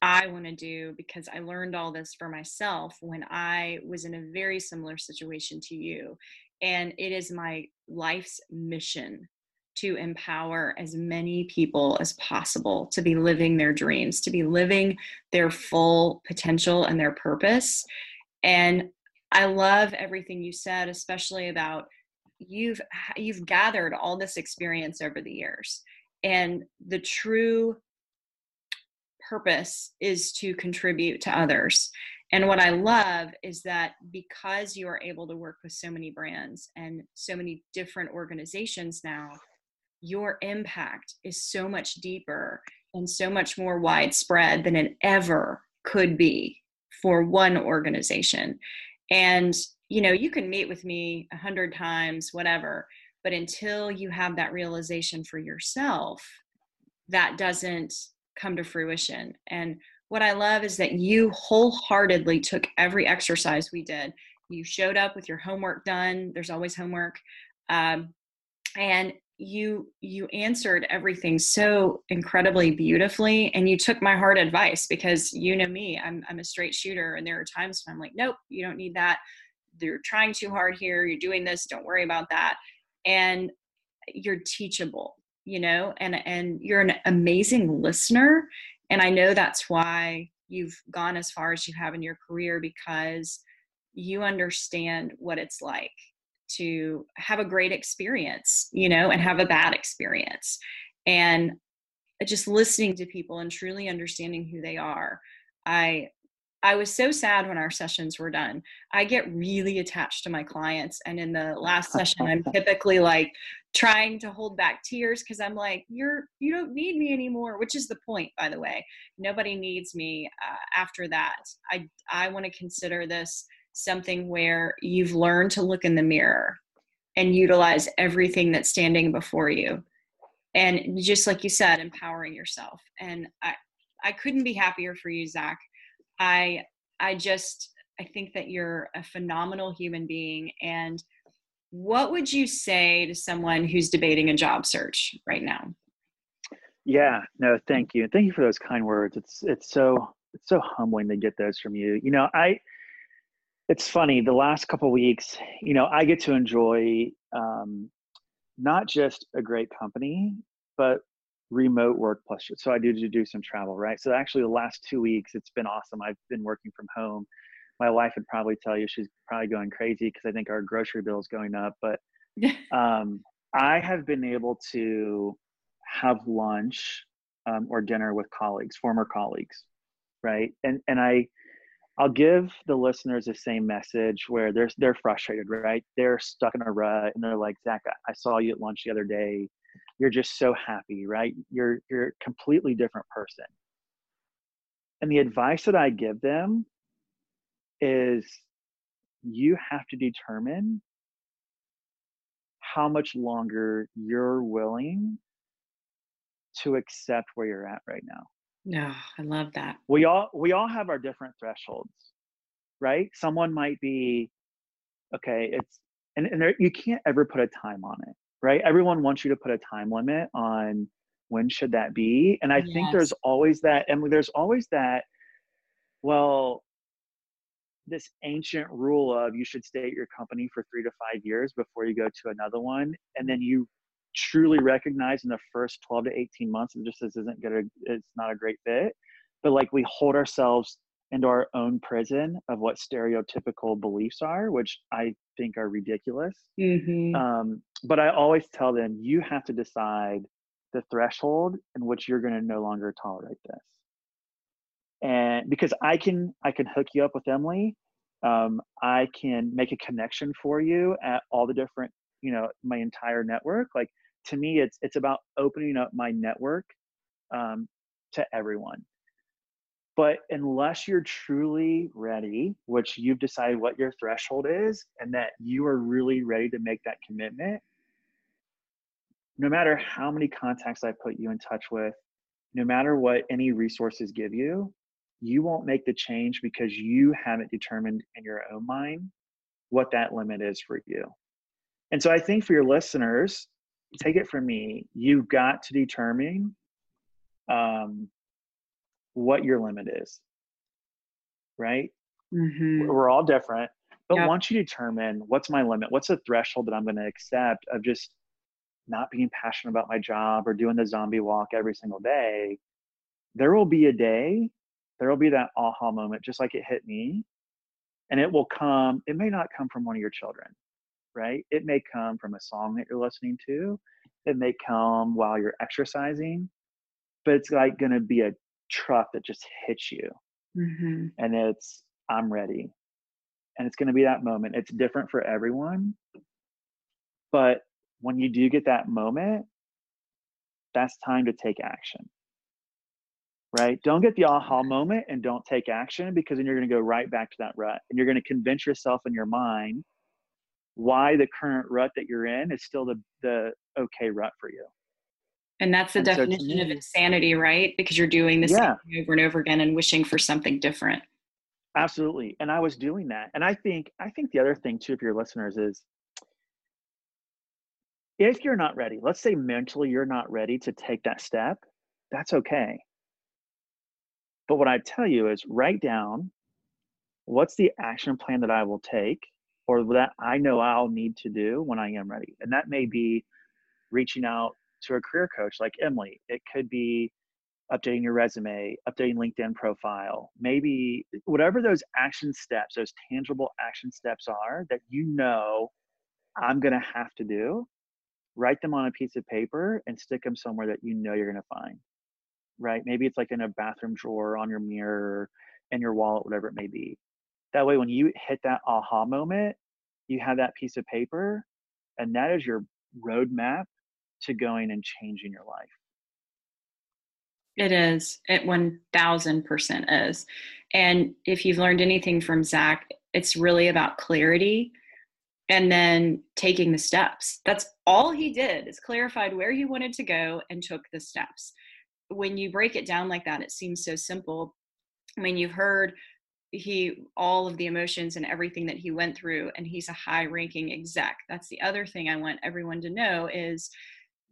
I want to do, because I learned all this for myself when I was in a very similar situation to you. And it is my life's mission to empower as many people as possible to be living their dreams, to be living their full potential and their purpose. And I love everything you said, especially about you've, you've gathered all this experience over the years, and the true purpose is to contribute to others. And what I love is that because you are able to work with so many brands and so many different organizations now, your impact is so much deeper and so much more widespread than it ever could be for one organization. And, you know, you can meet with me a hundred times, whatever, but until you have that realization for yourself, that doesn't come to fruition. And what I love is that you wholeheartedly took every exercise we did. You showed up with your homework done. There's always homework. Um, and you you answered everything so incredibly beautifully, and you took my hard advice, because you know me, I'm I'm a straight shooter, and there are times when I'm like, nope, you don't need that. You're trying too hard here. You're doing this. Don't worry about that. And you're teachable, you know, and and you're an amazing listener. And I know that's why you've gone as far as you have in your career, because you understand what it's like to have a great experience, you know, and have a bad experience. And just listening to people and truly understanding who they are. I I was so sad when our sessions were done. I get really attached to my clients. And in the last session, I'm typically like trying to hold back tears, because I'm like, you're, you don't need me anymore, which is the point, by the way. Nobody needs me uh, after that. I, I want to consider this something where you've learned to look in the mirror and utilize everything that's standing before you. And just like you said, empowering yourself. And I, I couldn't be happier for you, Zach. I I just, I think that you're a phenomenal human being. And what would you say to someone who's debating a job search right now? Yeah, no, thank you. Thank you for those kind words. It's it's so it's so humbling to get those from you. You know, I, it's funny, the last couple of weeks, you know, I get to enjoy um, not just a great company, but remote work plus. So I do do some travel, right? So actually the last two weeks, it's been awesome. I've been working from home. My wife would probably tell you she's probably going crazy because I think our grocery bill is going up. But um, I have been able to have lunch um, or dinner with colleagues, former colleagues, right? And and I, I'll give the listeners the same message where they're, they're frustrated, right? They're stuck in a rut and they're like, Zach, I saw you at lunch the other day. You're just so happy, right? You're you're a completely different person. And the advice that I give them is you have to determine how much longer you're willing to accept where you're at right now. No, I love that. We all we all have our different thresholds, right? Someone might be, okay, it's and, and there, you can't ever put a time on it. Right? Everyone wants you to put a time limit on when should that be. And I yes. think there's always that, and there's always that, well, this ancient rule of you should stay at your company for three to five years before you go to another one. And then you truly recognize in the first twelve to eighteen months, it just isn't good. It's not a great fit. But like we hold ourselves into our own prison of what stereotypical beliefs are, which I think are ridiculous. Mm-hmm. Um, but I always tell them, you have to decide the threshold in which you're going to no longer tolerate this. And because I can, I can hook you up with Emily. Um, I can make a connection for you at all the different, you know, my entire network. Like to me, it's, it's about opening up my network um, to everyone. But unless you're truly ready, which you've decided what your threshold is, and that you are really ready to make that commitment, no matter how many contacts I put you in touch with, no matter what any resources give you, you won't make the change because you haven't determined in your own mind what that limit is for you. And so I think for your listeners, take it from me, you've got to determine um, what your limit is, right? Mm-hmm. We're all different, But yep. once you determine what's my limit, what's the threshold that I'm going to accept of just not being passionate about my job or doing the zombie walk every single day, there will be a day, there will be that aha moment, just like it hit me. And it will come, it may not come from one of your children, right? It may come from a song that you're listening to. It may come while you're exercising, but it's like going to be a truck that just hits you. Mm-hmm. And it's, I'm ready. And it's going to be that moment. It's different for everyone. But when you do get that moment, that's time to take action, right? Don't get the aha moment and don't take action, because then you're going to go right back to that rut. And you're going to convince yourself in your mind why the current rut that you're in is still the, the okay rut for you. And that's the and definition so to me, of insanity, right? Because you're doing the yeah. same thing over and over again and wishing for something different. Absolutely. And I was doing that. And I think, I think the other thing too, if your listeners, is if you're not ready, let's say mentally you're not ready to take that step, that's okay. But what I tell you is write down, what's the action plan that I will take or that I know I'll need to do when I am ready. And that may be reaching out to a career coach like Emily. It could be updating your resume, updating LinkedIn profile, maybe whatever those action steps, those tangible action steps are that you know I'm going to have to do, write them on a piece of paper and stick them somewhere that you know you're going to find, right? Maybe it's like in a bathroom drawer, on your mirror, in your wallet, whatever it may be. That way, when you hit that aha moment, you have that piece of paper, and that is your roadmap to going and changing your life. It is. It one thousand percent is. And if you've learned anything from Zack, it's really about clarity and then taking the steps. That's all he did, is clarified where he wanted to go and took the steps. When you break it down like that, it seems so simple. I mean, you've heard he all of the emotions and everything that he went through, and he's a high-ranking exec. That's the other thing I want everyone to know is,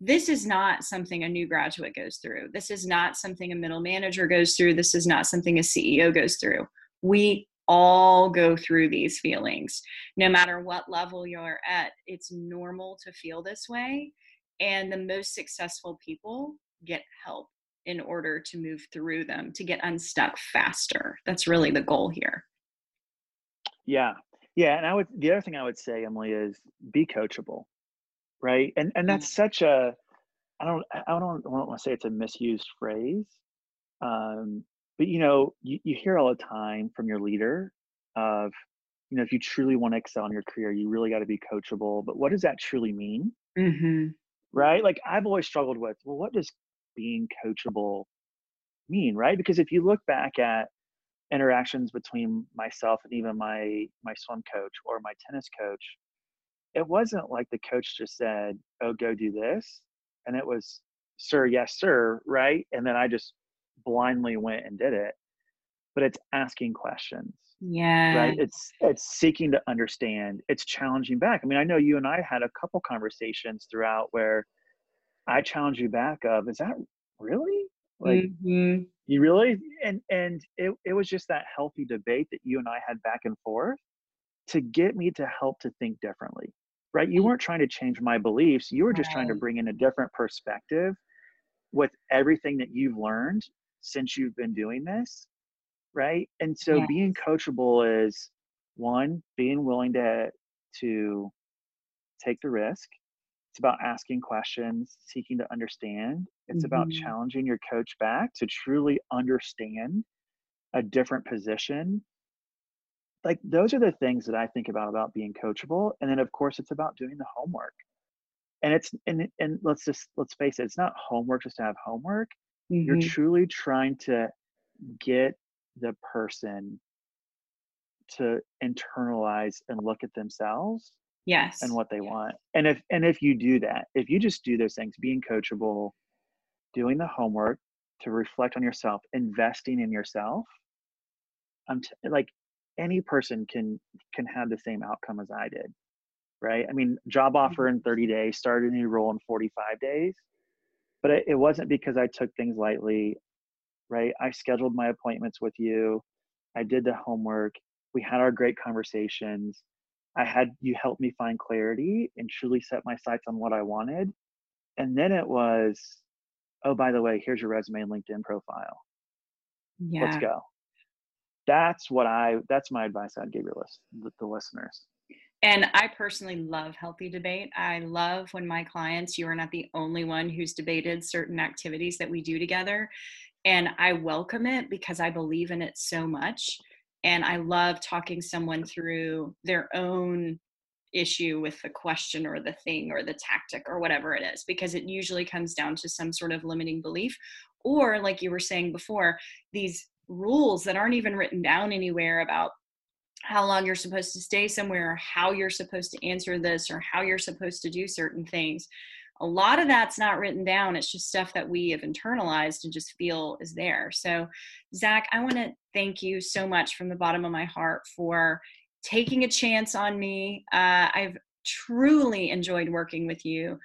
this is not something a new graduate goes through. This is not something a middle manager goes through. This is not something a C E O goes through. We all go through these feelings. No matter what level you're at, it's normal to feel this way. And the most successful people get help in order to move through them, to get unstuck faster. That's really the goal here. Yeah. Yeah. And I would, the other thing I would say, Emily, is be coachable. Right. And and that's such a, I don't, I don't, I don't want to say it's a misused phrase. Um, but, you know, you, you hear all the time from your leader of, you know, if you truly want to excel in your career, you really got to be coachable. But what does that truly mean? Mm-hmm. Right. Like I've always struggled with, well, what does being coachable mean? Right. Because if you look back at interactions between myself and even my, my swim coach or my tennis coach, it wasn't like the coach just said, oh, go do this. And it was, sir, yes, sir, right? And then I just blindly went and did it. But it's asking questions. Yeah. Right? It's it's seeking to understand. It's challenging back. I mean, I know you and I had a couple conversations throughout where I challenged you back of, is that really? Like, mm-hmm. you really? And and it, it was just that healthy debate that you and I had back and forth to get me to help to think differently, right? You weren't trying to change my beliefs. You were just right. trying to bring in a different perspective with everything that you've learned since you've been doing this, right? And so yes. being coachable is, one, being willing to, to take the risk. It's about asking questions, seeking to understand. It's mm-hmm. about challenging your coach back to truly understand a different position. Like those are the things that I think about, about being coachable. And then of course it's about doing the homework, and it's, and, and let's just, let's face it. It's not homework just to have homework. Mm-hmm. You're truly trying to get the person to internalize and look at themselves yes, and what they yes. want. And if, and if you do that, if you just do those things, being coachable, doing the homework to reflect on yourself, investing in yourself, I'm t- like, any person can can have the same outcome as I did, right? I mean, job offer in thirty days, started a new role in forty-five days, but it, it wasn't because I took things lightly, right? I scheduled my appointments with you. I did the homework. We had our great conversations. I had you help me find clarity and truly set my sights on what I wanted. And then it was, oh, by the way, here's your resume and LinkedIn profile. Yeah. Let's go. That's what I, that's my advice I'd give your list, the listeners. And I personally love healthy debate. I love when my clients, you are not the only one who's debated certain activities that we do together. And I welcome it because I believe in it so much. And I love talking someone through their own issue with the question or the thing or the tactic or whatever it is, because it usually comes down to some sort of limiting belief, or like you were saying before, these rules that aren't even written down anywhere about how long you're supposed to stay somewhere, or how you're supposed to answer this, or how you're supposed to do certain things. A lot of that's not written down. It's just stuff that we have internalized and just feel is there. So, Zach, I want to thank you so much from the bottom of my heart for taking a chance on me. Uh, I've truly enjoyed working with you.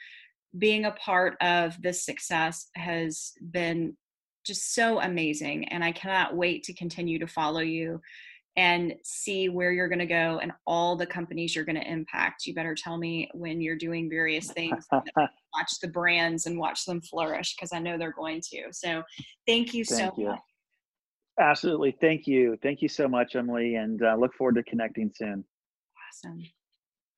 Being a part of this success has been just so amazing, and I cannot wait to continue to follow you and see where you're going to go and all the companies you're going to impact. You better tell me when you're doing various things. Watch the brands and watch them flourish, because I know they're going to. So thank you thank so you. much. Absolutely. Thank you. Thank you so much, Emily. And uh, look forward to connecting soon. Awesome.